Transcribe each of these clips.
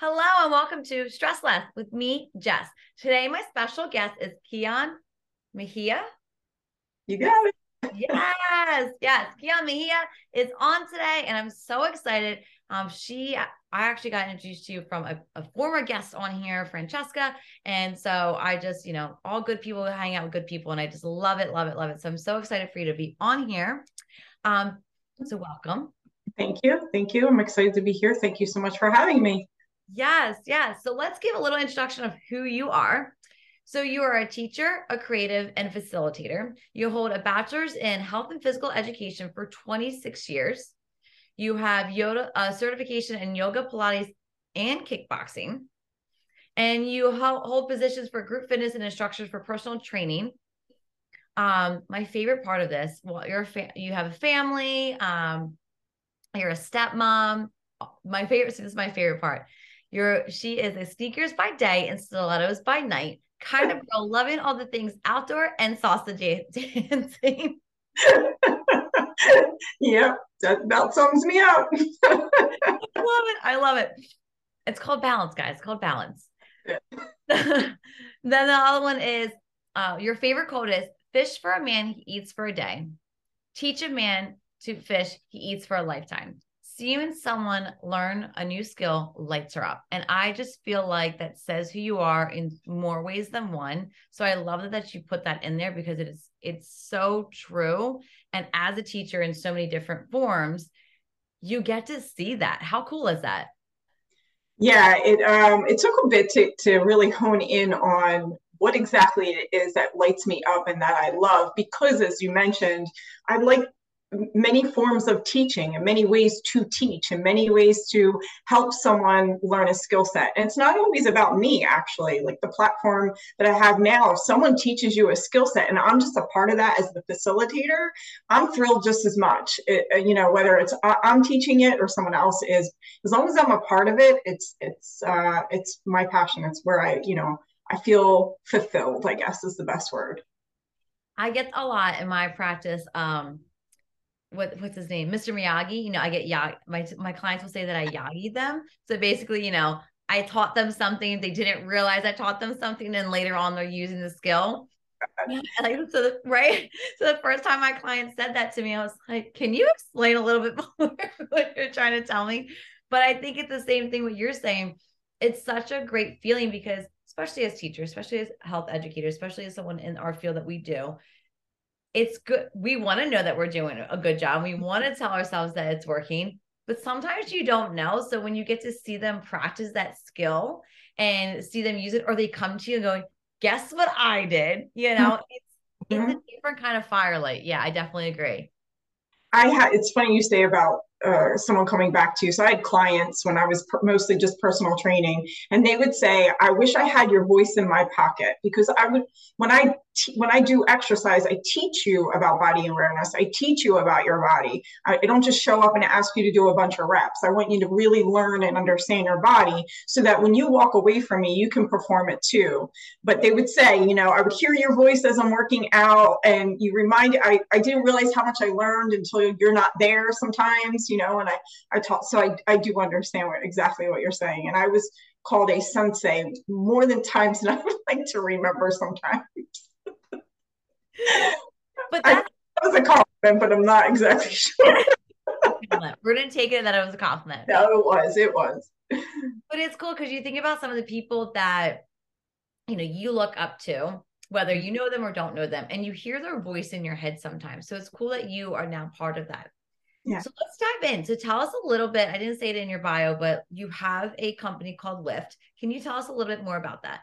Hello and welcome to Stress Less with me, Jess. Today, my special guest is Kan Mejia. You got it. Yes. Kan Mejia is on today, and I'm so excited. I actually got introduced to you from a former guest on here, Francesca. And so I just, all good people hang out with good people, and I just love it. So I'm so excited for you to be on here. So welcome. Thank you. I'm excited to be here. Thank you so much for having me. Yes. So let's give a little introduction of who you are. So you are a teacher, a creative, and facilitator. You hold a bachelor's in health and physical education for 26 years. You have yoga certification in yoga, Pilates, and kickboxing. And you hold positions for group fitness and instructors for personal training. My favorite part of this, well, you have a family, you're a stepmom. This is my favorite part. She is a sneakers by day and stilettos by night kind of girl, loving all the things outdoor and sausage dancing. Yeah, that about sums me up. I love it. It's called balance, guys. Yeah. Then the other one is your favorite quote is, "Fish for a man, he eats for a day. Teach a man to fish, he eats for a lifetime. Seeing someone learn a new skill lights her up." And I just feel like that says who you are in more ways than one. So I love that you put that in there because it's so true. And as a teacher in so many different forms, you get to see that. How cool is that? Yeah, it took a bit to really hone in on what exactly it is that lights me up and that I love, because as you mentioned, I like many forms of teaching and many ways to teach and many ways to help someone learn a skill set. And it's not always about me, actually. Like the platform that I have now, if someone teaches you a skill set and I'm just a part of that as the facilitator, I'm thrilled just as much. Whether it's I'm teaching it or someone else is, as long as I'm a part of it, it's my passion. It's where I feel fulfilled, I guess is the best word. I get a lot in my practice. What's his name? Mr. Miyagi. I get my clients will say that I Yagi'd them. So basically, I taught them something. They didn't realize I taught them something. And later on, they're using the skill. So the first time my client said that to me, I was like, "Can you explain a little bit more what you're trying to tell me?" But I think it's the same thing what you're saying. It's such a great feeling because especially as teachers, especially as health educators, especially as someone in our field that we do, it's good. We want to know that we're doing a good job. We want to tell ourselves that it's working, but sometimes you don't know. So when you get to see them practice that skill and see them use it, or they come to you and go, "Guess what I did?" It's a different kind of firelight. Yeah, I definitely agree. It's funny you say about someone coming back to you. So I had clients when I was mostly just personal training, and they would say, "I wish I had your voice in my pocket," because when I do exercise, I teach you about body awareness. I teach you about your body. I don't just show up and ask you to do a bunch of reps. I want you to really learn and understand your body so that when you walk away from me, you can perform it too. But they would say, "I would hear your voice as I'm working out, and you I didn't realize how much I learned until you're not there sometimes." And I taught, so I do understand exactly what you're saying. And I was called a sensei more than times than I would like to remember sometimes. But that was a compliment, but I'm not exactly sure. We're going to take it that it was a compliment. No, it was. But it's cool because you think about some of the people that, you look up to, whether you know them or don't know them, and you hear their voice in your head sometimes. So it's cool that you are now part of that. Yeah. So let's dive in. So tell us a little bit. I didn't say it in your bio, but you have a company called Lift. Can you tell us a little bit more about that?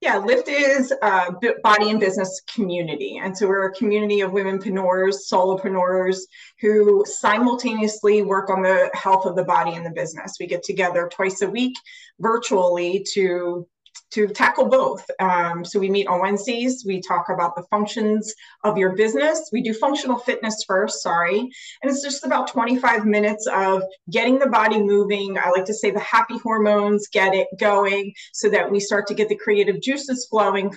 Yeah, Lift is a body and business community. And so we're a community of womenpreneurs, solopreneurs who simultaneously work on the health of the body and the business. We get together twice a week virtually to tackle both. So we meet on Wednesdays, we talk about the functions of your business. We do functional fitness first, And it's just about 25 minutes of getting the body moving. I like to say the happy hormones, get it going so that we start to get the creative juices flowing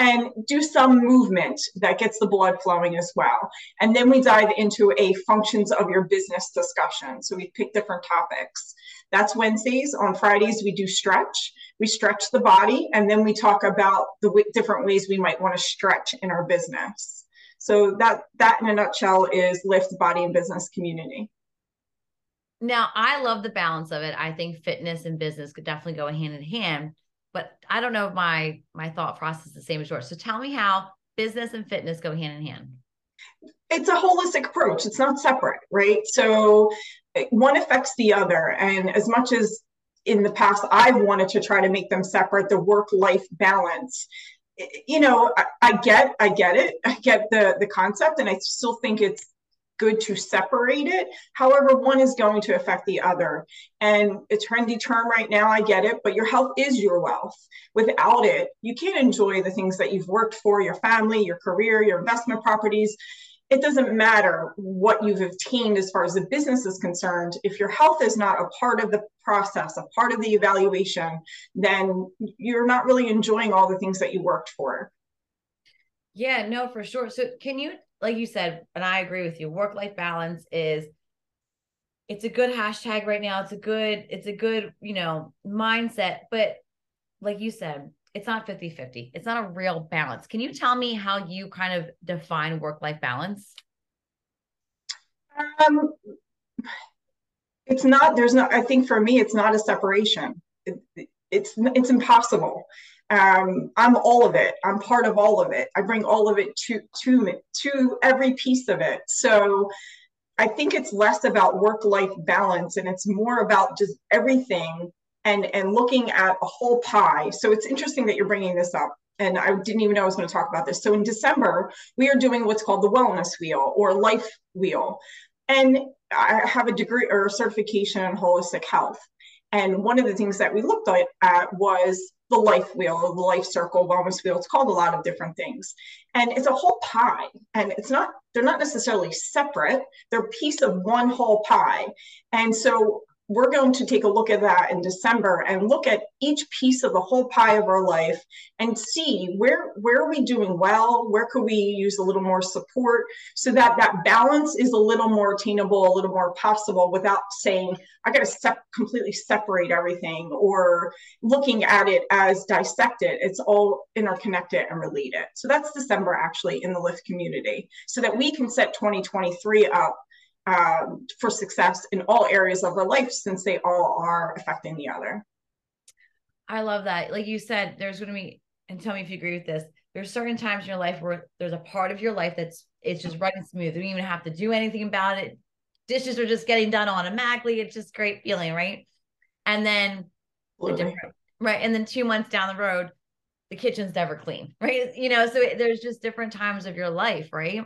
and do some movement that gets the blood flowing as well. And then we dive into a functions of your business discussion. So we pick different topics. That's Wednesdays. On Fridays, we do stretch. We stretch the body, and then we talk about the different ways we might want to stretch in our business. So that in a nutshell is Lift Body and Business Community. Now, I love the balance of it. I think fitness and business could definitely go hand in hand, but I don't know if my thought process is the same as yours. So tell me how business and fitness go hand in hand. It's a holistic approach. It's not separate, right? So one affects the other. And as much as in the past I've wanted to try to make them separate, the work-life balance, you know, I get it. I get the concept, and I still think it's good to separate it. However, one is going to affect the other. And a trendy term right now, I get it, but your health is your wealth. Without it, you can't enjoy the things that you've worked for, your family, your career, your investment properties. It doesn't matter what you've obtained as far as the business is concerned. If your health is not a part of the process, a part of the evaluation, then you're not really enjoying all the things that you worked for. Yeah, no, for sure. So can you, like you said, and I agree with you, work-life balance is, it's a good hashtag right now. It's a good, you know, mindset, but like you said, it's not 50-50. It's not a real balance. Can you tell me how you kind of define work-life balance? I think for me, it's not a separation. It's impossible. I'm all of it. I'm part of all of it. I bring all of it to every piece of it. So I think it's less about work-life balance, and it's more about just everything and looking at a whole pie. So it's interesting that you're bringing this up, and I didn't even know I was going to talk about this. So in December, we are doing what's called the wellness wheel or life wheel. And I have a degree or a certification in holistic health. And one of the things that we looked at was the life wheel, or the life circle, wellness wheel. It's called a lot of different things. And it's a whole pie. And they're not necessarily separate. They're a piece of one whole pie. And so we're going to take a look at that in December and look at each piece of the whole pie of our life and see where are we doing well, where could we use a little more support so that balance is a little more attainable, a little more possible without saying, I got to completely separate everything or looking at it as dissect it. It's all interconnected and related. So that's December actually in the Lift community so that we can set 2023 up for success in all areas of our life, since they all are affecting the other. I love that. Like you said, there's going to be, and tell me if you agree with this, there's certain times in your life where there's a part of your life it's just running smooth. You don't even have to do anything about it. Dishes are just getting done automatically. It's just great feeling, right? And then, right. And then 2 months down the road, the kitchen's never clean, right? You know, so there's just different times of your life, right?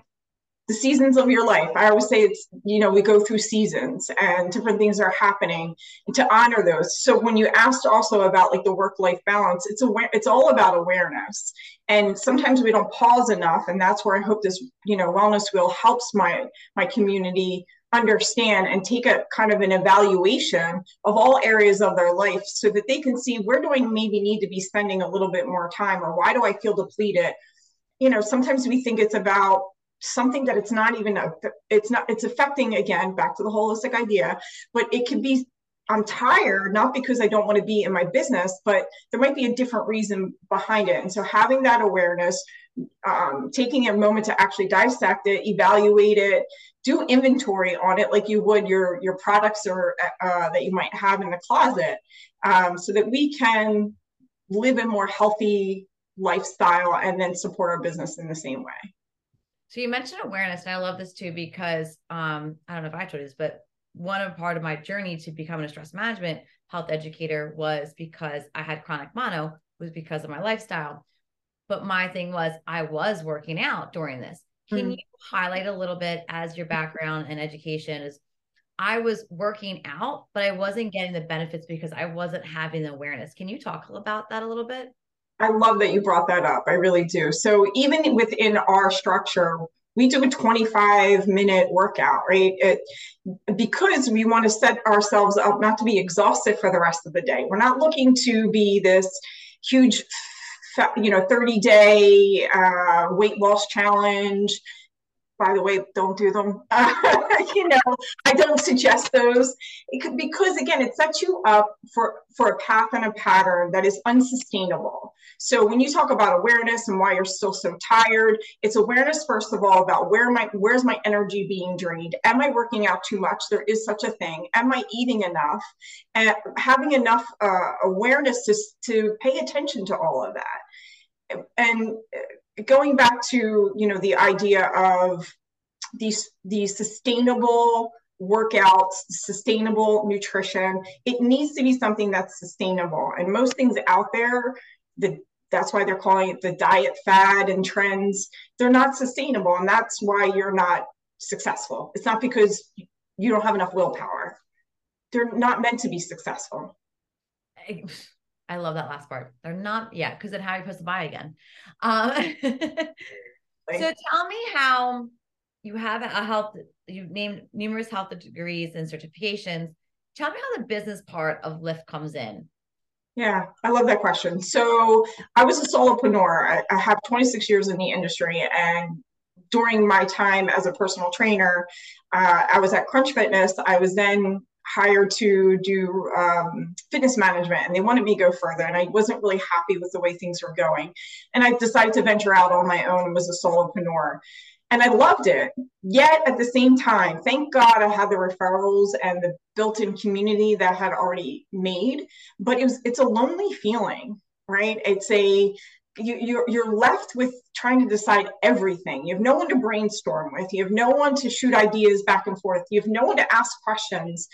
The seasons of your life. I always say it's, you know, we go through seasons and different things are happening to honor those. So when you asked also about like the work-life balance, it's all about awareness. And sometimes we don't pause enough. And that's where I hope this, you know, wellness wheel helps my community understand and take a kind of an evaluation of all areas of their life so that they can see where do I maybe need to be spending a little bit more time, or why do I feel depleted? You know, sometimes we think it's about something that it's affecting, again, back to the holistic idea, but it could be, I'm tired, not because I don't want to be in my business, but there might be a different reason behind it. And so having that awareness, taking a moment to actually dissect it, evaluate it, do inventory on it, like you would your products or that you might have in the closet, so that we can live a more healthy lifestyle and then support our business in the same way. So you mentioned awareness, and I love this too, because I don't know if I told you this, but part of my journey to becoming a stress management health educator was because I had chronic mono, was because of my lifestyle. But my thing was I was working out during this. Can you highlight a little bit as your background and education is I was working out, but I wasn't getting the benefits because I wasn't having the awareness. Can you talk about that a little bit? I love that you brought that up. I really do. So even within our structure, we do a 25-minute workout, right? Because we want to set ourselves up not to be exhausted for the rest of the day. We're not looking to be this huge you know, 30-day weight loss challenge. By the way, don't do them. You know, I don't suggest those. It could, because again, it sets you up for a path and a pattern that is unsustainable. So when you talk about awareness and why you're still so tired, it's awareness, first of all, about where's my energy being drained? Am I working out too much? There is such a thing. Am I eating enough? And having enough awareness to pay attention to all of that. And going back to, you know, the idea of these sustainable workouts, sustainable nutrition, it needs to be something that's sustainable. And most things out there, that's why they're calling it the diet fad and trends, they're not sustainable. And that's why you're not successful. It's not because you don't have enough willpower. They're not meant to be successful. I love that last part. They're not, yeah, because then how are you supposed to buy again? So tell me how you have a health, you've named numerous health degrees and certifications. Tell me how the business part of Lift comes in. Yeah, I love that question. So I was a solopreneur. I have 26 years in the industry, and during my time as a personal trainer, I was at Crunch Fitness. I was then hired to do fitness management, and they wanted me to go further, and I wasn't really happy with the way things were going, and I decided to venture out on my own and was a solopreneur, and I loved it. Yet at the same time, thank God I had the referrals and the built-in community that I had already made, but it's a lonely feeling, right? It's a you're left with trying to decide everything. You have no one to brainstorm with. You have no one to shoot ideas back and forth. You have no one to ask questions.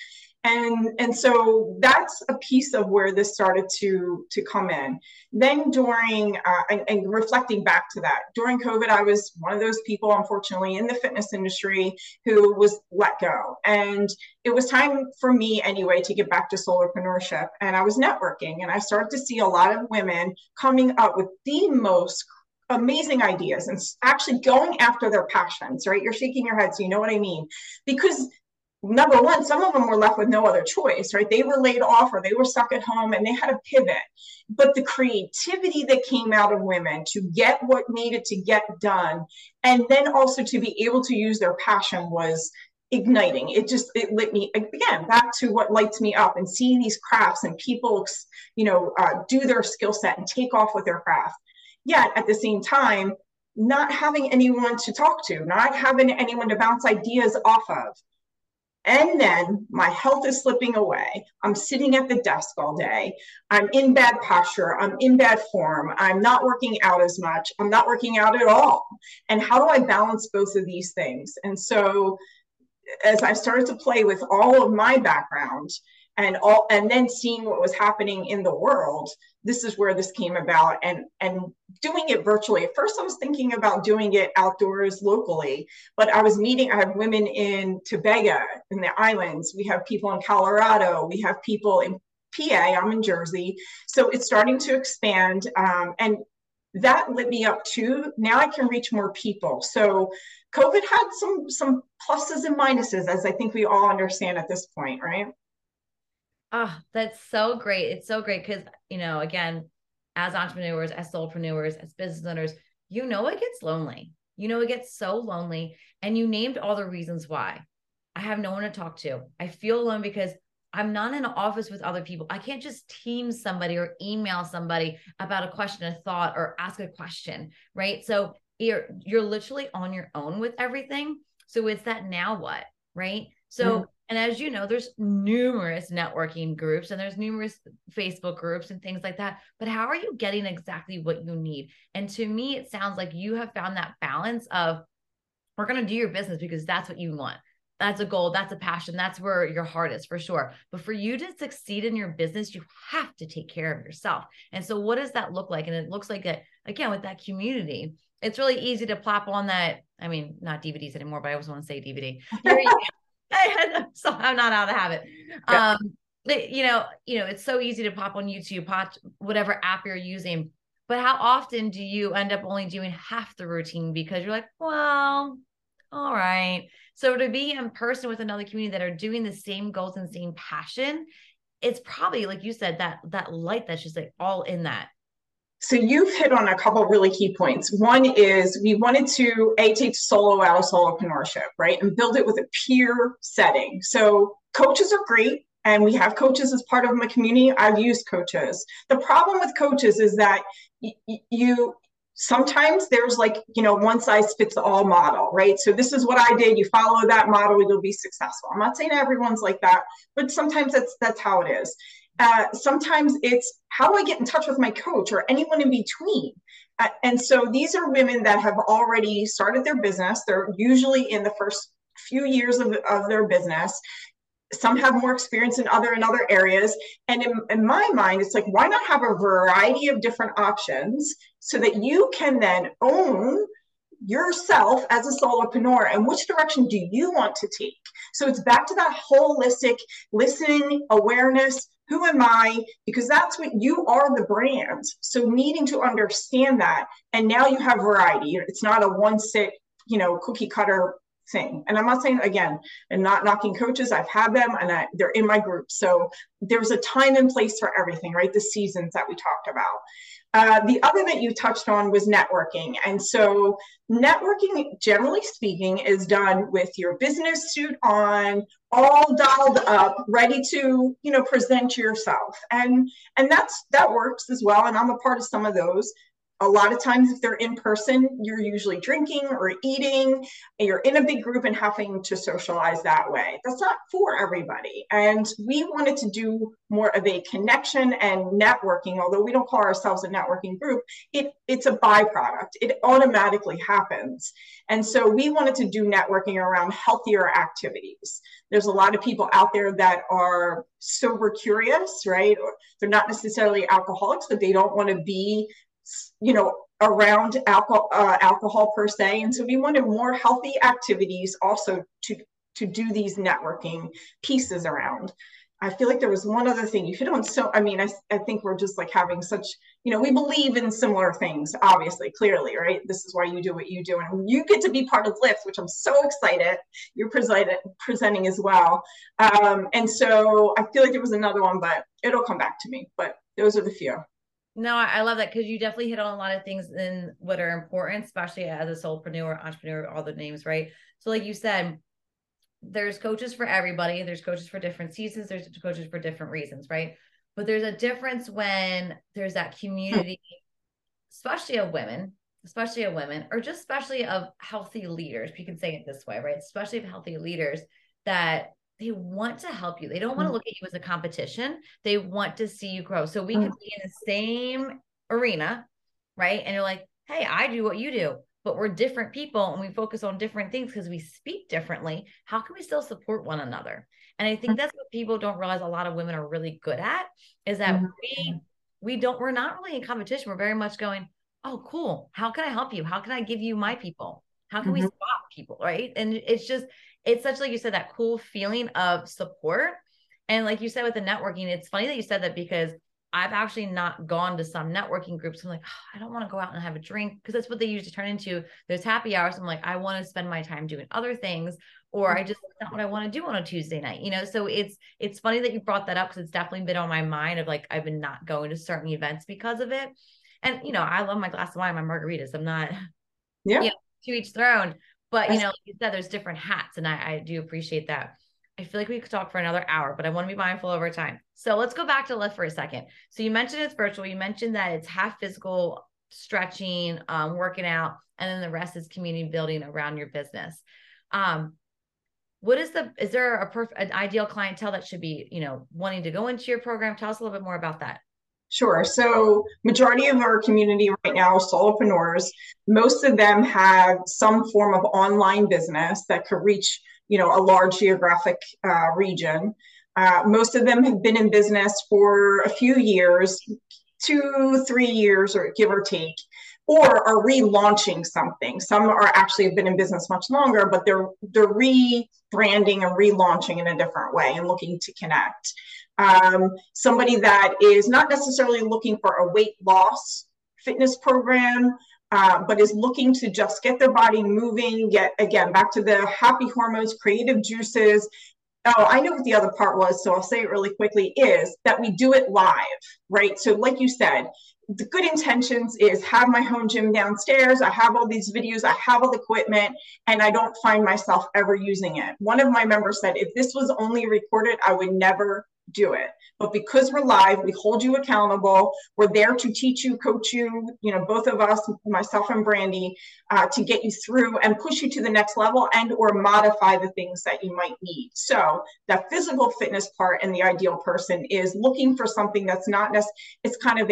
And so that's a piece of where this started to come in. Then during, and reflecting back to that, during COVID, I was one of those people, unfortunately, in the fitness industry who was let go. And it was time for me anyway to get back to solopreneurship. And I was networking, and I started to see a lot of women coming up with the most amazing ideas and actually going after their passions, right? You're shaking your head, so you know what I mean. Because number one, some of them were left with no other choice, right? They were laid off or they were stuck at home and they had to pivot. But the creativity that came out of women to get what needed to get done, and then also to be able to use their passion, was igniting. It lit me, again, back to what lights me up, and seeing these crafts and people, you know, do their skill set and take off with their craft. Yet at the same time, not having anyone to talk to, not having anyone to bounce ideas off of. And then my health is slipping away. I'm sitting at the desk all day. I'm in bad posture. I'm in bad form. I'm not working out as much. I'm not working out at all. And how do I balance both of these things? And so as I started to play with all of my background and then seeing what was happening in the world, this is where this came about, and doing it virtually. At first I was thinking about doing it outdoors locally, but I have women in Tobago, in the islands. We have people in Colorado. We have people in PA. I'm in Jersey. So it's starting to expand. And that lit me up too. Now I can reach more people. So COVID had some pluses and minuses, as I think we all understand at this point, right? Oh, that's so great. It's so great because, you know, again, as entrepreneurs, as solopreneurs, as business owners, you know, it gets lonely. You know, it gets so lonely. And you named all the reasons why. I have no one to talk to. I feel alone because I'm not in an office with other people. I can't just team somebody or email somebody about a question, a thought, or ask a question, right? So you're literally on your own with everything. So it's that now what, right? So and as you know, there's numerous networking groups and there's numerous Facebook groups and things like that, but how are you getting exactly what you need? And to me, it sounds like you have found that balance of, we're going to do your business because that's what you want. That's a goal. That's a passion. That's where your heart is, for sure. But for you to succeed in your business, you have to take care of yourself. And so what does that look like? And it looks like that, again, with that community, it's really easy to plop on that. I mean, not DVDs anymore, but I always want to say DVD. So I'm not out of habit. Yeah. But you know, it's so easy to pop on YouTube, whatever app you're using. But how often do you end up only doing half the routine because you're like, well, all right. So to be in person with another community that are doing the same goals and same passion, it's probably, like you said, that light that's just like all in that. So you've hit on a couple of really key points. One is we wanted to teach solo out of solopreneurship, right? And build it with a peer setting. So coaches are great. And we have coaches as part of my community. I've used coaches. The problem with coaches is that you sometimes there's like, you know, one size fits all model, right? So this is what I did. You follow that model, you'll be successful. I'm not saying everyone's like that, but sometimes that's how it is. Sometimes it's how do I get in touch with my coach or anyone in between? And so these are women that have already started their business. They're usually in the first few years of their business. Some have more experience in other areas. And in my mind, it's like, why not have a variety of different options so that you can then own yourself as a solopreneur and which direction do you want to take? So it's back to that holistic listening, awareness, who am I? Because that's what you are, the brand. So needing to understand that. And now you have variety. It's not a one-sit, you know, cookie cutter thing. And I'm not saying, again, and not knocking coaches, I've had them and they're in my group. So there's a time and place for everything, right? The seasons that we talked about. The other that you touched on was networking. And so networking, generally speaking, is done with your business suit on, all dialed up, ready to, you know, present yourself. And that works as well. And I'm a part of some of those. A lot of times if they're in person, you're usually drinking or eating, and you're in a big group and having to socialize that way. That's not for everybody. And we wanted to do more of a connection and networking, although we don't call ourselves a networking group, it's a byproduct. It automatically happens. And so we wanted to do networking around healthier activities. There's a lot of people out there that are sober curious, right? Or they're not necessarily alcoholics, but they don't want to be, you know, around alcohol per se. And so we wanted more healthy activities also to do these networking pieces around. I feel like there was one other thing you hit on. So, I mean, I think we're just like having such, you know, we believe in similar things, obviously, clearly, right? This is why you do what you do. And you get to be part of Lyft, which I'm so excited. You're presenting as well. And so I feel like there was another one, but it'll come back to me. But those are the few. No, I love that because you definitely hit on a lot of things in what are important, especially as a solopreneur, entrepreneur, all the names, right? So like you said, there's coaches for everybody. There's coaches for different seasons. There's coaches for different reasons, right? But there's a difference when there's that community, especially of women, or just especially of healthy leaders. You can say it this way, right? Especially of healthy leaders that they want to help you. They don't want to look at you as a competition. They want to see you grow. So we could be in the same arena, right? And you're like, hey, I do what you do, but we're different people and we focus on different things because we speak differently. How can we still support one another? And I think that's what people don't realize a lot of women are really good at is that we're not really in competition. We're very much going, oh, cool. How can I help you? How can I give you my people? How can we spot people, right? And it's such, like you said, that cool feeling of support. And like you said, with the networking, it's funny that you said that because I've actually not gone to some networking groups. I'm like, oh, I don't want to go out and have a drink because that's what they usually turn into. There's happy hours. I'm like, I want to spend my time doing other things, or I just, not what I want to do on a Tuesday night, you know? So it's funny that you brought that up because it's definitely been on my mind of like, I've been not going to certain events because of it. And, you know, I love my glass of wine, my margaritas. I'm not, yeah, you know, to each their own. But, you know, like you said, there's different hats, and I do appreciate that. I feel like we could talk for another hour, but I want to be mindful of our time. So let's go back to Lyft for a second. So you mentioned it's virtual. You mentioned that it's half physical, stretching, working out, and then the rest is community building around your business. Is there an ideal clientele that should be, you know, wanting to go into your program? Tell us a little bit more about that. Sure. So majority of our community right now are solopreneurs. Most of them have some form of online business that could reach, you know, a large geographic region. Most of them have been in business for a few years, 2-3 years, or give or take, or are relaunching something. Some are actually have been in business much longer, but they're rebranding and relaunching in a different way and looking to connect. Somebody that is not necessarily looking for a weight loss fitness program, but is looking to just get their body moving, again, back to the happy hormones, creative juices. Oh, I know what the other part was, so I'll say it really quickly, is that we do it live, right? So like you said, the good intentions is have my home gym downstairs. I have all these videos, I have all the equipment, and I don't find myself ever using it. One of my members said, if this was only recorded, I would never do it. But because we're live, we hold you accountable. We're there to teach you, coach you, you know, both of us, myself and Brandy, to get you through and push you to the next level and or modify the things that you might need. So that physical fitness part and the ideal person is looking for something that's not necessarily, it's kind of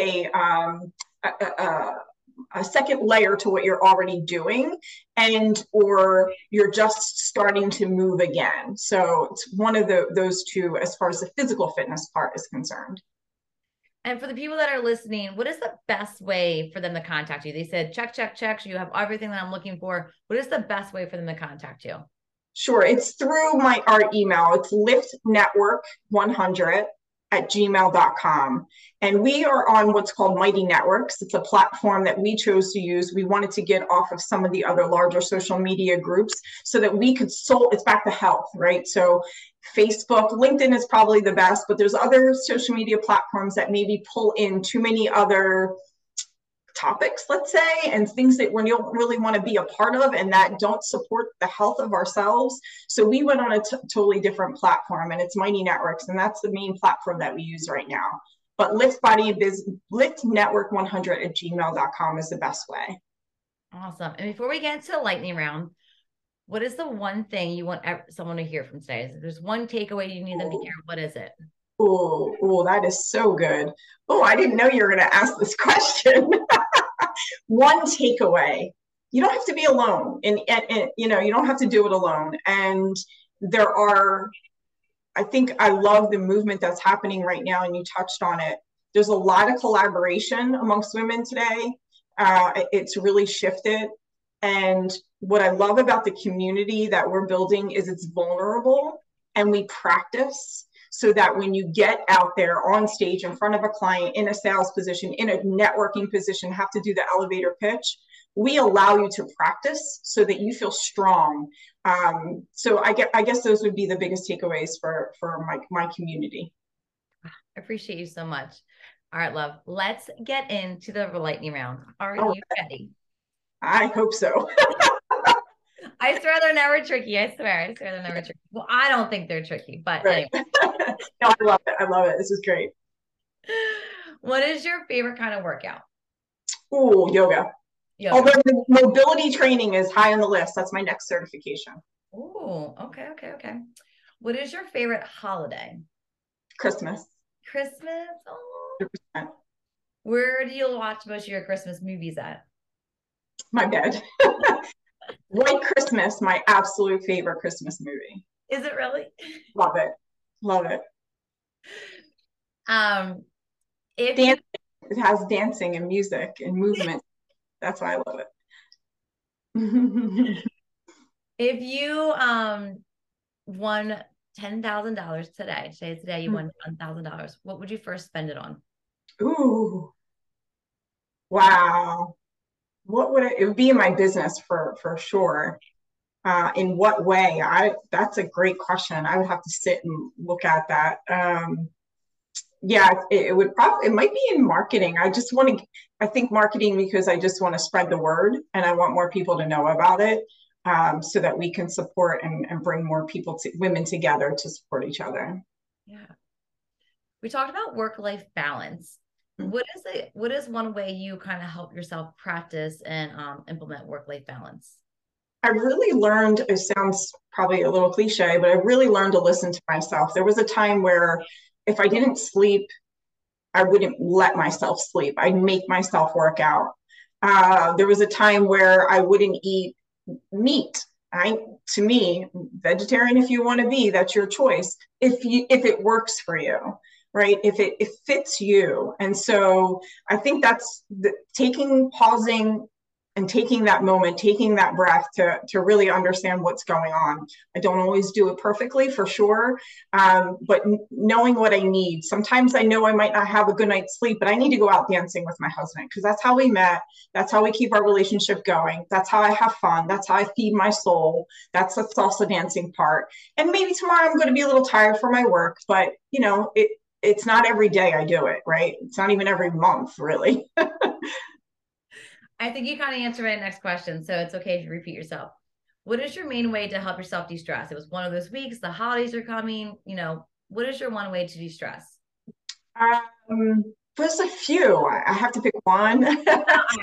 a second layer to what you're already doing, and or you're just starting to move again. So it's one of those two as far as the physical fitness part is concerned. And for the people that are listening, what is the best way for them to contact you? They said, check, check, check. You have everything that I'm looking for. What is the best way for them to contact you? Sure. It's through our email. It's LiftNetwork100@gmail.com. And we are on what's called Mighty Networks. It's a platform that we chose to use. We wanted to get off of some of the other larger social media groups so that we could it's back to health, right? So Facebook, LinkedIn is probably the best, but there's other social media platforms that maybe pull in too many other topics, let's say, and things that we don't really want to be a part of and that don't support the health of ourselves. So we went on a totally different platform, and it's Mighty Networks, and that's the main platform that we use right now. But LiftNetwork100@gmail.com is the best way. Awesome. And before we get into the lightning round, what is the one thing you want someone to hear from today? Is there's one takeaway you need them to hear? What is it? Oh, that is so good. Oh, I didn't know you were going to ask this question. One takeaway. You don't have to be alone, and you don't have to do it alone. And there are, I think I love the movement that's happening right now, and you touched on it. There's a lot of collaboration amongst women today. It's really shifted. And what I love about the community that we're building is it's vulnerable, and we practice so that when you get out there on stage in front of a client, in a sales position, in a networking position, have to do the elevator pitch, we allow you to practice so that you feel strong. So I guess those would be the biggest takeaways for my community. I appreciate you so much. All right, love, let's get into the lightning round. Are you ready? I hope so. I swear they're never tricky. I swear they're never tricky. Well, I don't think they're tricky, but right. Anyway. No, I love it. I love it. This is great. What is your favorite kind of workout? Ooh, yoga. Although the mobility training is high on the list. That's my next certification. Ooh, okay. What is your favorite holiday? Christmas? Oh. 100%. Where do you watch most of your Christmas movies at? My bed. White Christmas, my absolute favorite Christmas movie. Is it really? Love it. It has dancing and music and movement. That's why I love it. If you won $10,000 today, today's the day you won $10,000, what would you first spend it on? Ooh, wow. What would it would be in my business for sure. In what way? That's a great question. I would have to sit and look at that. It might be in marketing. I think marketing, because I just want to spread the word and I want more people to know about it, so that we can support and bring more women together to support each other. Yeah. We talked about work-life balance. What is one way you kind of help yourself practice and implement work-life balance? I really learned, it sounds probably a little cliche, but I really learned to listen to myself. There was a time where if I didn't sleep, I wouldn't let myself sleep. I'd make myself work out. There was a time where I wouldn't eat meat. To me, vegetarian if you want to be, that's your choice. If it works for you. Right? If it fits you. And so I think that's pausing and taking that moment, taking that breath to really understand what's going on. I don't always do it perfectly for sure. But knowing what I need, sometimes I know I might not have a good night's sleep, but I need to go out dancing with my husband because that's how we met. That's how we keep our relationship going. That's how I have fun. That's how I feed my soul. That's the salsa dancing part. And maybe tomorrow I'm going to be a little tired for my work, but it's not every day I do it, right? It's not even every month, really. I think you kind of answered my next question, so it's okay to repeat yourself. What is your main way to help yourself de-stress? It was one of those weeks, the holidays are coming, you know, what is your one way to de-stress? There's a few. I have to pick one.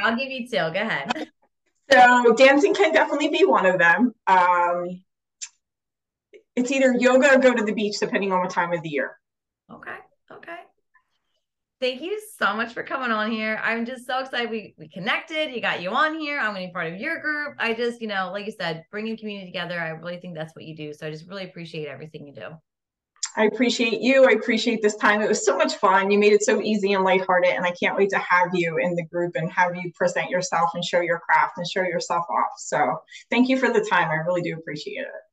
I'll give you two. Go ahead. So dancing can definitely be one of them. It's either yoga or go to the beach, depending on what time of the year. Okay. Okay. Thank you so much for coming on here. I'm just so excited we connected. You got you on here. I'm going to be part of your group. I just, you know, like you said, bringing community together. I really think that's what you do. So I just really appreciate everything you do. I appreciate you. I appreciate this time. It was so much fun. You made it so easy and lighthearted, and I can't wait to have you in the group and have you present yourself and show your craft and show yourself off. So thank you for the time. I really do appreciate it.